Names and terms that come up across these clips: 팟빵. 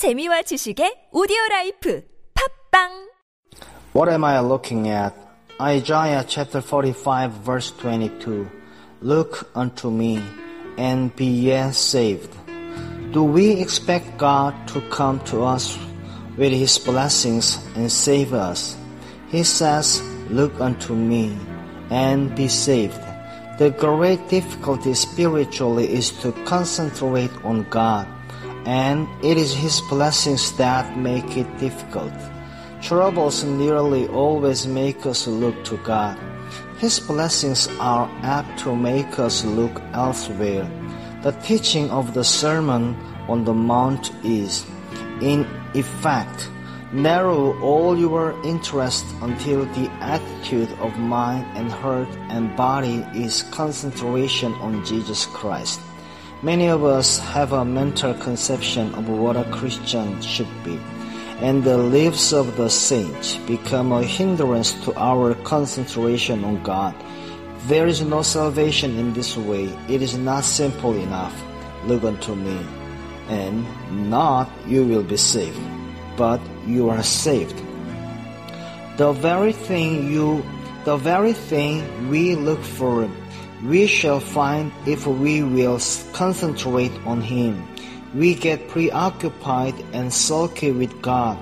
재미와 지식의 오디오라이프 팟빵. What am I looking at? Isaiah chapter 45 verse 22. Look unto me and be ye saved. Do we expect God to come to us with His blessings and save us? He says, look unto me and be saved. The great difficulty spiritually is to concentrate on God, and it is His blessings that make it difficult. Troubles nearly always make us look to God. His blessings are apt to make us look elsewhere. The teaching of the Sermon on the Mount is, in effect, narrow all your interest until the attitude of mind and heart and body is concentration on Jesus Christ. Many of us have a mental conception of what a Christian should be, and the lives of the saints become a hindrance to our concentration on God. There is no salvation in this way. It is not simple enough. Look unto me, and not you will be saved, but you are saved. The very thing we look for, we shall find if we will concentrate on Him. We get preoccupied and sulky with God,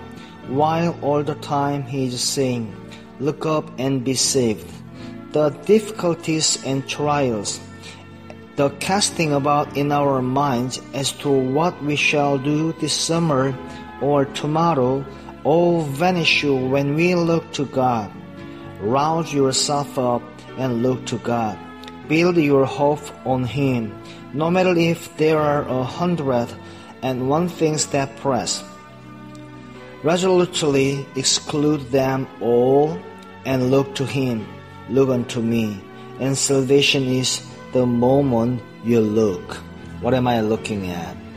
while all the time He is saying, look up and be saved. The difficulties and trials, the casting about in our minds as to what we shall do this summer or tomorrow, all vanish when we look to God. Rouse yourself up and look to God. Build your hope on Him. No matter if there are 101 things that press, resolutely exclude them all and look to Him. Look unto me, and salvation is the moment you look. What am I looking at?